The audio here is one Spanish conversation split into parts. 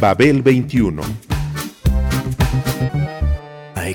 Babel XXI. I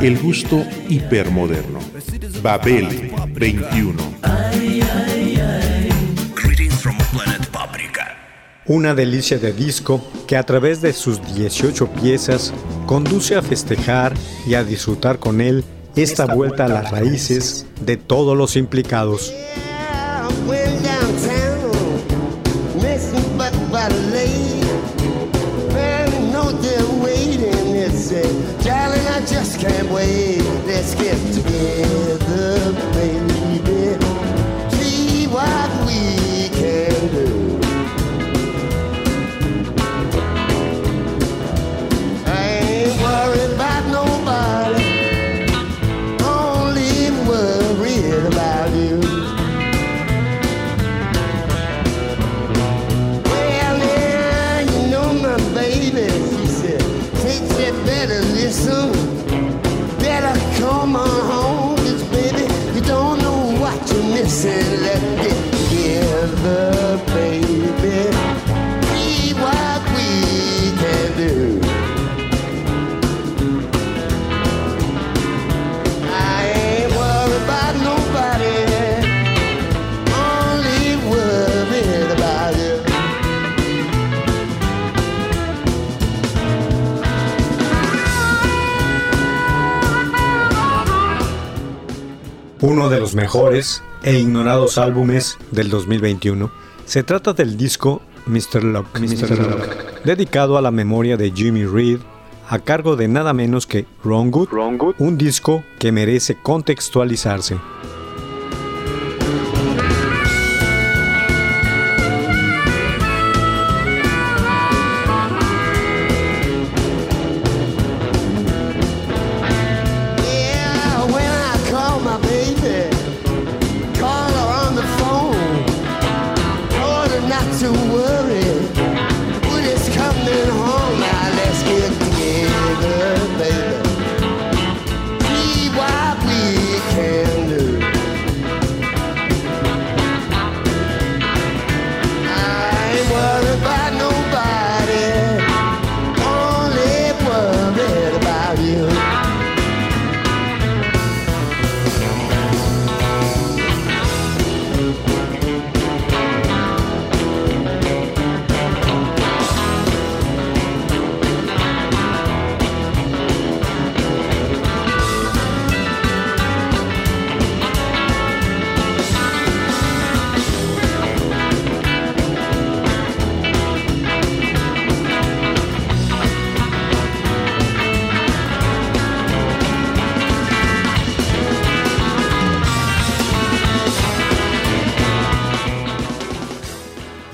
El gusto hipermoderno. Babel XXI. Una delicia de disco que a través de sus 18 piezas conduce a festejar y a disfrutar con él esta vuelta a las raíces de todos los implicados. Can't wait, let's get together, baby, see what we can do. I ain't worried about nobody, only worried about you. Well, yeah, you know my baby, she said, can't you better listen? Come on home, cause baby, you don't know what you're missing. Let's get together, baby, see what we can do. I ain't worried about nobody, only worried about you. Uno de los mejores e ignorados álbumes del 2021. Se trata del disco Mr. Luck, dedicado a la memoria de Jimmy Reed, a cargo de nada menos que Ron Wood, un disco que merece contextualizarse.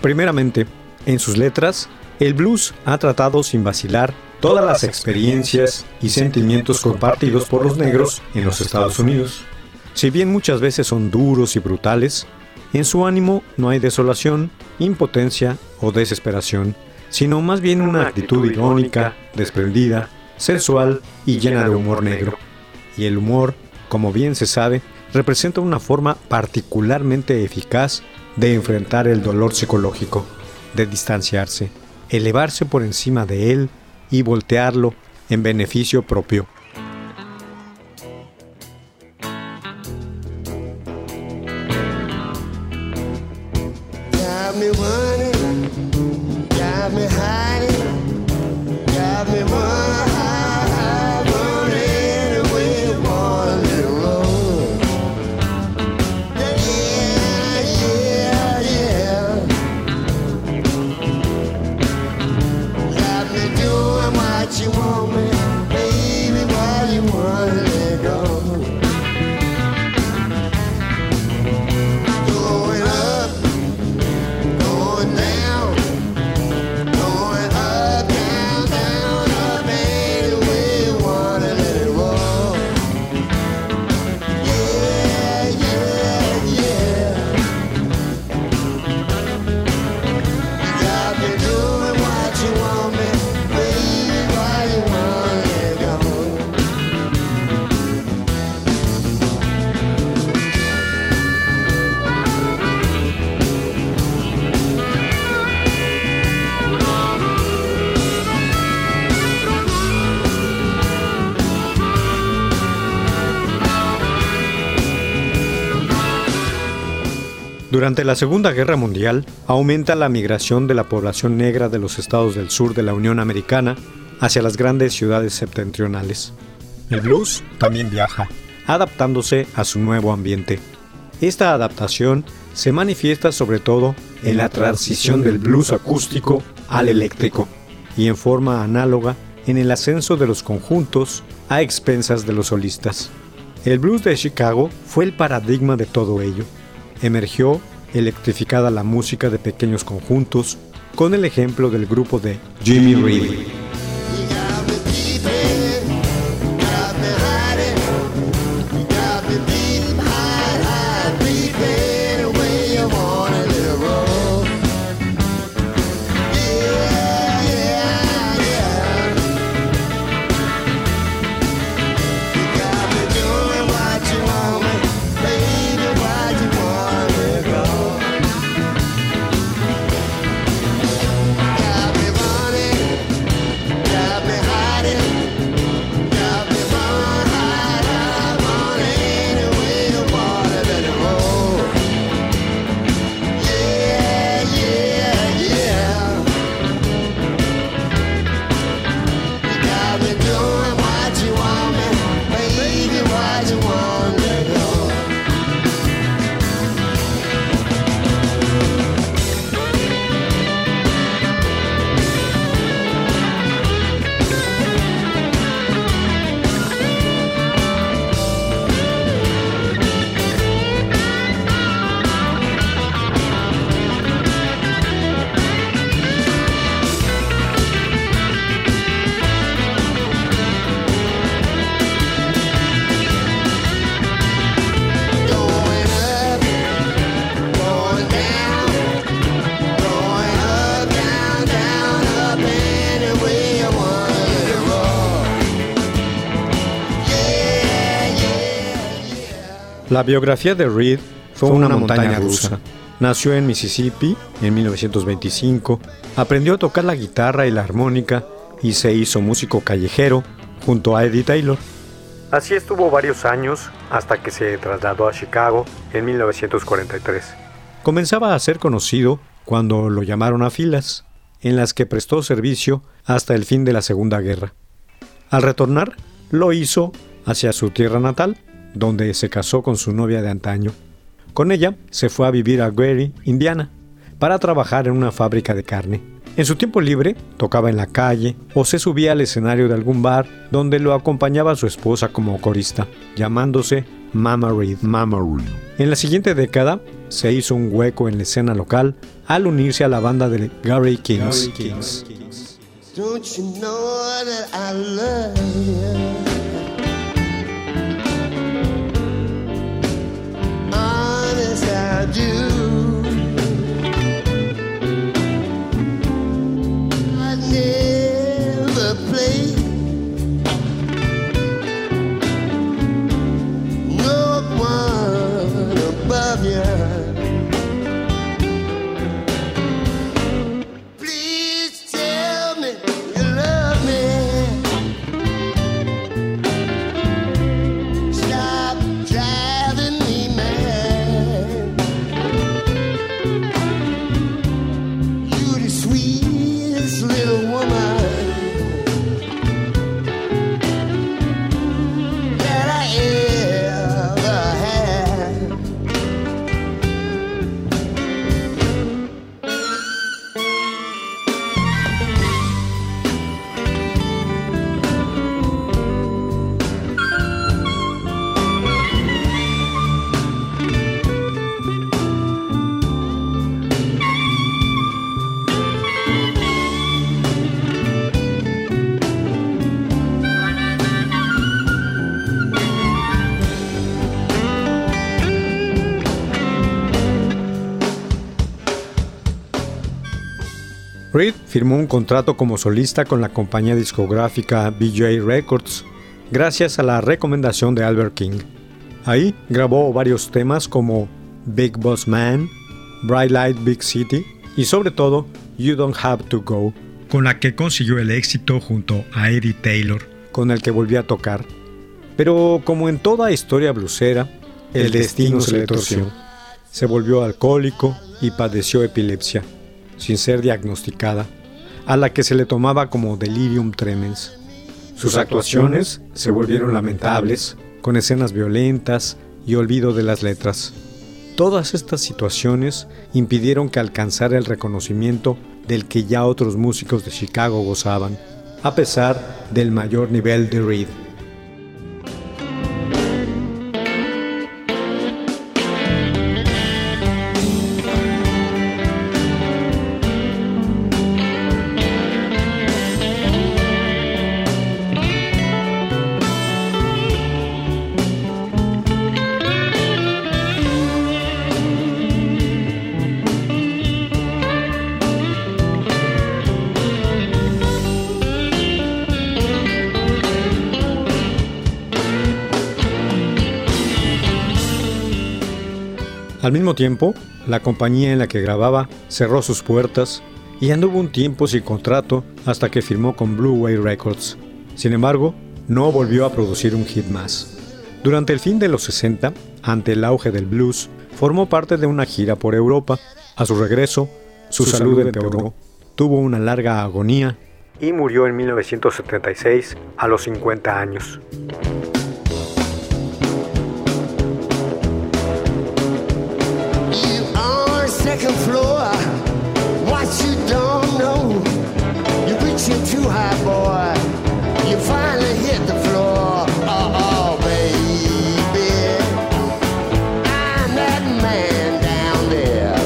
Primeramente, en sus letras, el blues ha tratado sin vacilar todas las experiencias y sentimientos compartidos por los negros en los Estados Unidos. Si bien muchas veces son duros y brutales, en su ánimo no hay desolación, impotencia o desesperación, sino más bien una actitud irónica, desprendida, sensual y llena de humor negro. Y el humor, como bien se sabe, representa una forma particularmente eficaz de enfrentar el dolor psicológico, de distanciarse, elevarse por encima de él y voltearlo en beneficio propio. Going Durante la Segunda Guerra Mundial, aumenta la migración de la población negra de los estados del sur de la Unión Americana hacia las grandes ciudades septentrionales. El blues también viaja, adaptándose a su nuevo ambiente. Esta adaptación se manifiesta sobre todo en la transición del blues acústico al eléctrico y en forma análoga en el ascenso de los conjuntos a expensas de los solistas. El blues de Chicago fue el paradigma de todo ello. Emergió electrificada la música de pequeños conjuntos con el ejemplo del grupo de Jimmy Reed. La biografía de Reed fue una montaña rusa. Nació en Mississippi en 1925, aprendió a tocar la guitarra y la armónica y se hizo músico callejero junto a Eddie Taylor. Así estuvo varios años hasta que se trasladó a Chicago en 1943. Comenzaba a ser conocido cuando lo llamaron a filas, en las que prestó servicio hasta el fin de la Segunda Guerra. Al retornar, lo hizo hacia su tierra natal, donde se casó con su novia de antaño. Con ella se fue a vivir a Gary, Indiana, para trabajar en una fábrica de carne. En su tiempo libre tocaba en la calle o se subía al escenario de algún bar donde lo acompañaba su esposa como corista, llamándose Mama Reed. En la siguiente década se hizo un hueco en la escena local al unirse a la banda de Gary Kings. Don't you know that I love you? I do. I never play. No one above you. Please tell me you love me. Stop driving me mad. Reed firmó un contrato como solista con la compañía discográfica BJ Records, gracias a la recomendación de Albert King. Ahí grabó varios temas como Big Boss Man, Bright Light Big City y sobre todo You Don't Have to Go, con la que consiguió el éxito junto a Eddie Taylor, con el que volvió a tocar. Pero como en toda historia blusera, el destino se le torció. se volvió alcohólico y padeció epilepsia, sin ser diagnosticada, a la que se le tomaba como delirium tremens. Sus actuaciones se volvieron lamentables, con escenas violentas y olvido de las letras. Todas estas situaciones impidieron que alcanzara el reconocimiento del que ya otros músicos de Chicago gozaban, a pesar del mayor nivel de Reed. Al mismo tiempo, la compañía en la que grababa cerró sus puertas y anduvo un tiempo sin contrato hasta que firmó con Blue Way Records. Sin embargo, no volvió a producir un hit más. Durante el fin de los 60, ante el auge del blues, formó parte de una gira por Europa. A su regreso, su salud empeoró, tuvo una larga agonía y murió en 1976 a los 50 años. Second floor, what you don't know, you're reaching too high, boy, you finally hit the floor, oh, baby, I'm that man down there,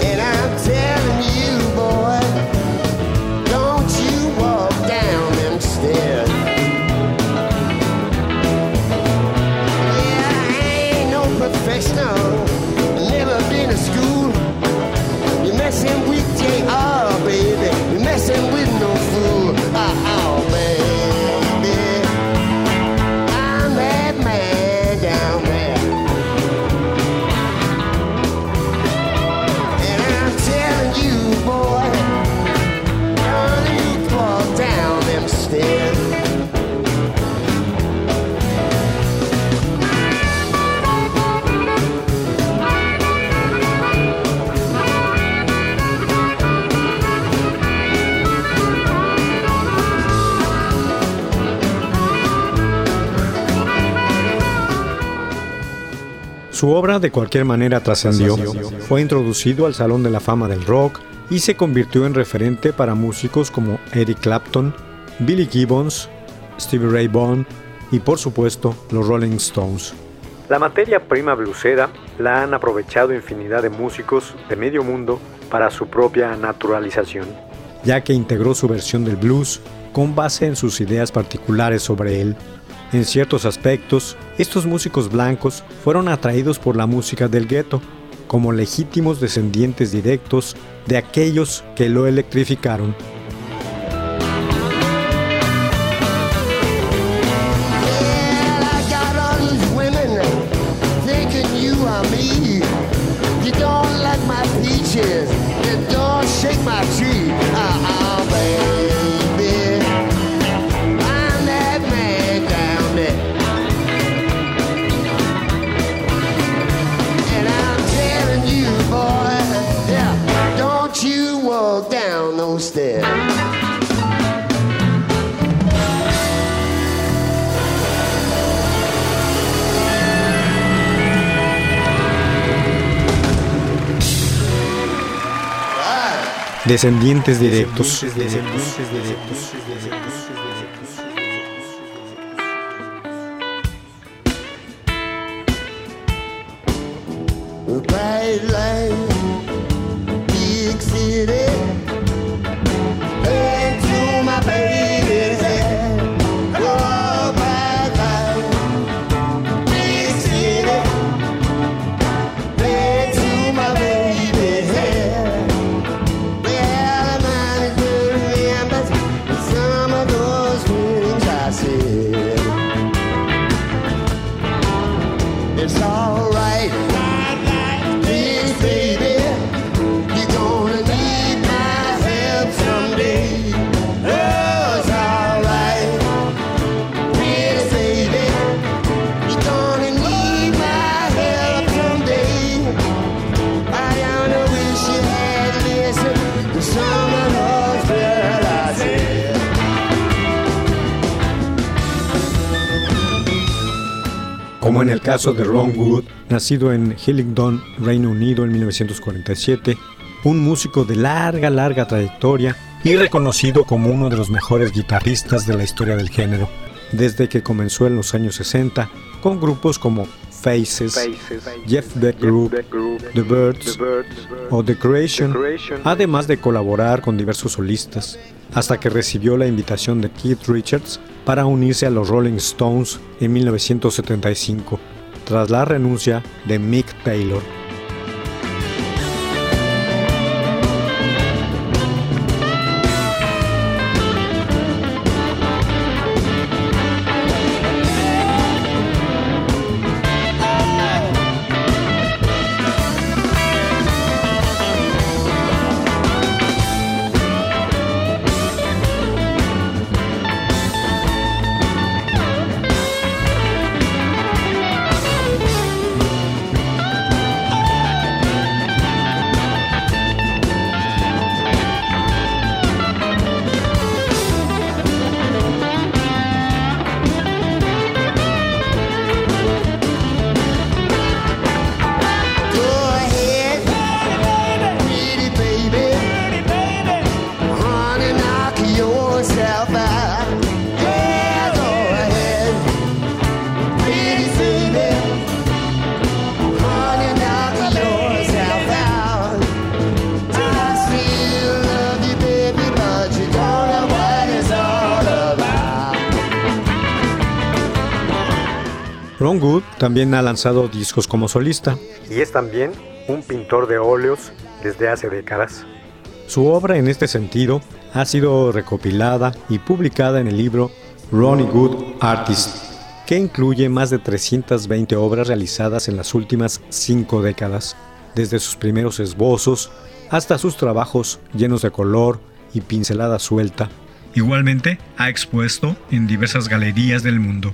and I'm telling you, boy, don't you walk down them stairs. No, never been to school. You're messing with J.R., baby. You're messing with no fool. Oh, baby, I'm that man down there. And I'm telling you, boy, don't you fall down them stairs. Su obra de cualquier manera trascendió, fue introducido al Salón de la Fama del Rock y se convirtió en referente para músicos como Eddie Clapton, Billy Gibbons, Stevie Ray Vaughan y, por supuesto, los Rolling Stones. La materia prima bluesera la han aprovechado infinidad de músicos de medio mundo para su propia naturalización, ya que integró su versión del blues con base en sus ideas particulares sobre él. En ciertos aspectos, estos músicos blancos fueron atraídos por la música del gueto, como legítimos descendientes directos de aquellos que lo electrificaron. Descendientes directos. It's alright, big baby. como en el caso de Ron Wood, nacido en Hillingdon, Reino Unido en 1947, un músico de larga trayectoria y reconocido como uno de los mejores guitarristas de la historia del género, desde que comenzó en los años 60 con grupos como Faces, Jeff Beck Group, The Birds o The Creation, además de colaborar con diversos solistas, hasta que recibió la invitación de Keith Richards para unirse a los Rolling Stones en 1975, tras la renuncia de Mick Taylor. Ron Wood también ha lanzado discos como solista y es también un pintor de óleos desde hace décadas. Su obra en este sentido ha sido recopilada y publicada en el libro Ronnie Wood Artist, que incluye más de 320 obras realizadas en las últimas 5 décadas, desde sus primeros esbozos hasta sus trabajos llenos de color y pincelada suelta. Igualmente ha expuesto en diversas galerías del mundo.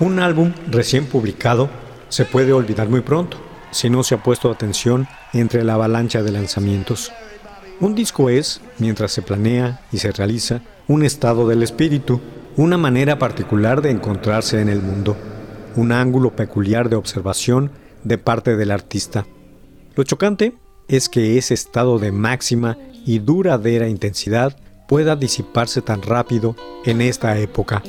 Un álbum recién publicado se puede olvidar muy pronto si no se ha puesto atención entre la avalancha de lanzamientos. Un disco es, mientras se planea y se realiza, un estado del espíritu, una manera particular de encontrarse en el mundo, un ángulo peculiar de observación de parte del artista. Lo chocante es que ese estado de máxima y duradera intensidad pueda disiparse tan rápido en esta época.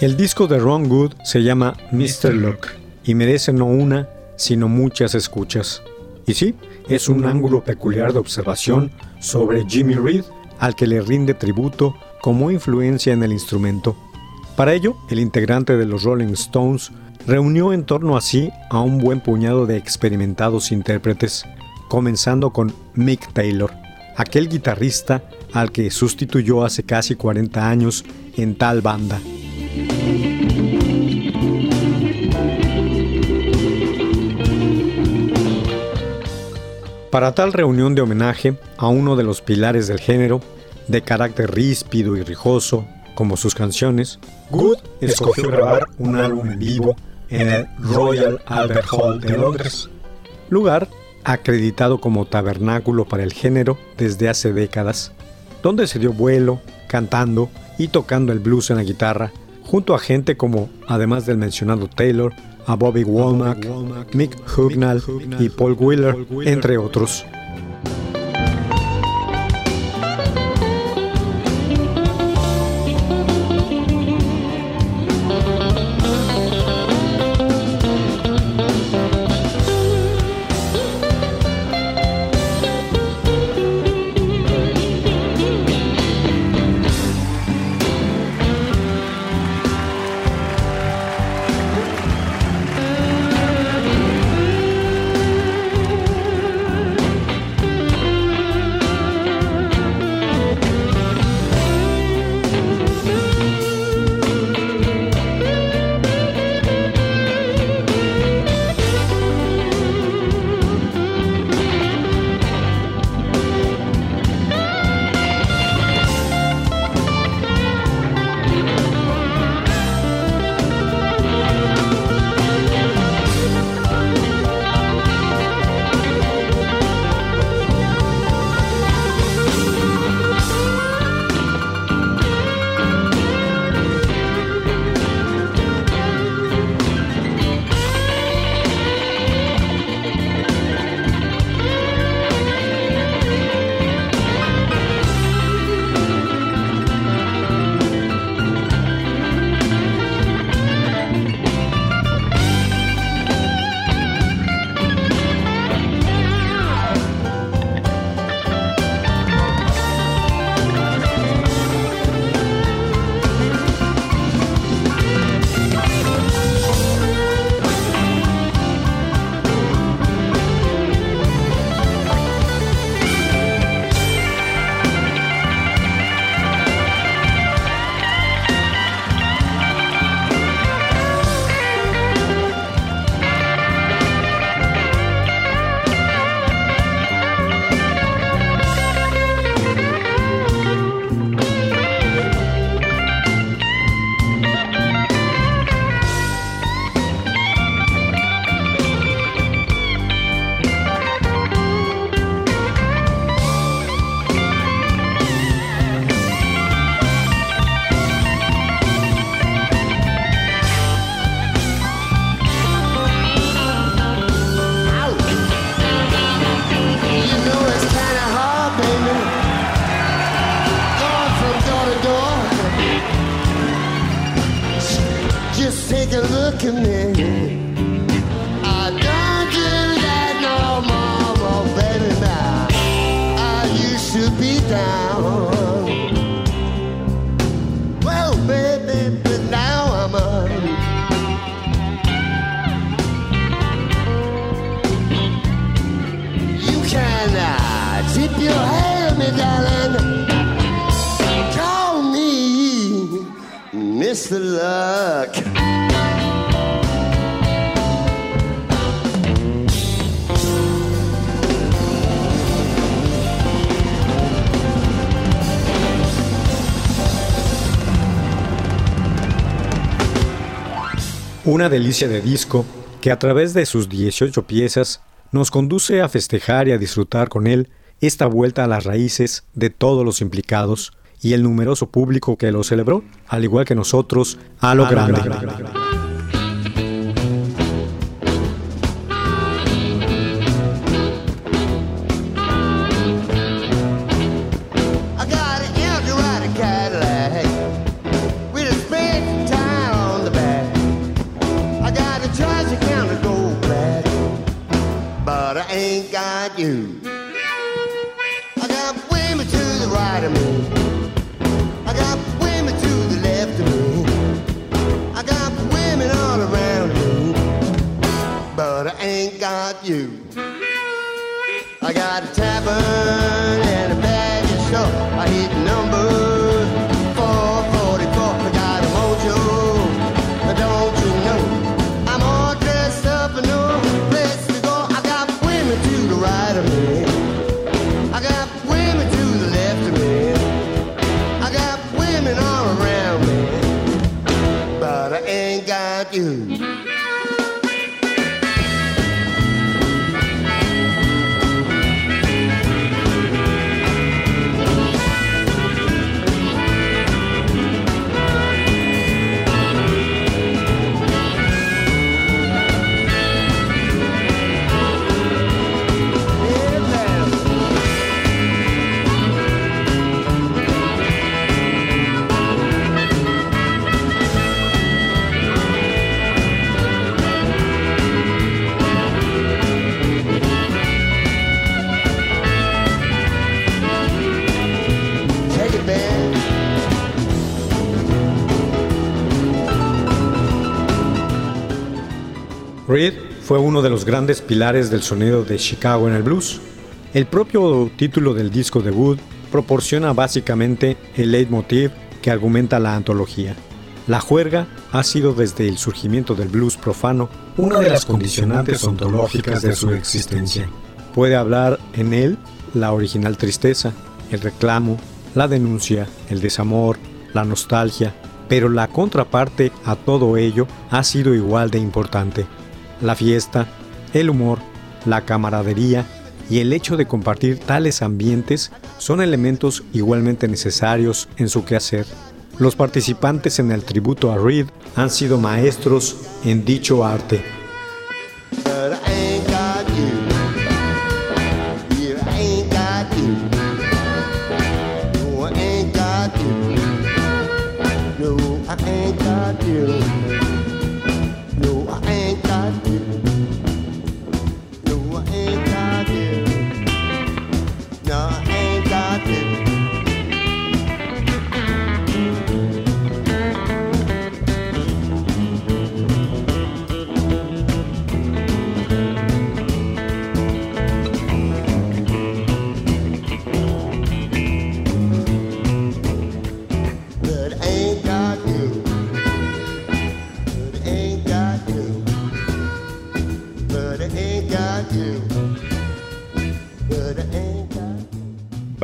El disco de Ron Wood se llama Mr. Luck y merece no una, sino muchas escuchas. Y sí, es un ángulo peculiar de observación sobre Jimmy Reed, al que le rinde tributo como influencia en el instrumento. Para ello, el integrante de los Rolling Stones reunió en torno a sí a un buen puñado de experimentados intérpretes, comenzando con Mick Taylor, aquel guitarrista al que sustituyó hace casi 40 años en tal banda. Para tal reunión de homenaje a uno de los pilares del género, de carácter ríspido y rijoso, como sus canciones, Wood escogió grabar un álbum en vivo en el Royal Albert Hall de Londres, lugar acreditado como tabernáculo para el género desde hace décadas, donde se dio vuelo, cantando y tocando el blues en la guitarra, junto a gente como, además del mencionado Taylor, a Bobby Womack, Mick Hucknall y Paul Wheeler, entre otros. Mr. Luck. Una delicia de disco que a través de sus 18 piezas nos conduce a festejar y a disfrutar con él esta vuelta a las raíces de todos los implicados y el numeroso público que lo celebró, al igual que nosotros, a lo grande. I got an empty Cadillac with a spent time. about you. I got a tavern and a magic shop. I hit number 444. I got a mojo, but don't you know I'm all dressed up and no place to go. I got women to the right of me, I got women to the left of me, I got women all around me, but I ain't got you. Reed fue uno de los grandes pilares del sonido de Chicago en el blues. El propio título del disco de Wood proporciona básicamente el leitmotiv que argumenta la antología. La juerga ha sido desde el surgimiento del blues profano una de las condicionantes ontológicas de su existencia. Puede hablar en él la original tristeza, el reclamo, la denuncia, el desamor, la nostalgia, pero la contraparte a todo ello ha sido igual de importante. La fiesta, el humor, la camaradería y el hecho de compartir tales ambientes son elementos igualmente necesarios en su quehacer. Los participantes en el tributo a Reed han sido maestros en dicho arte.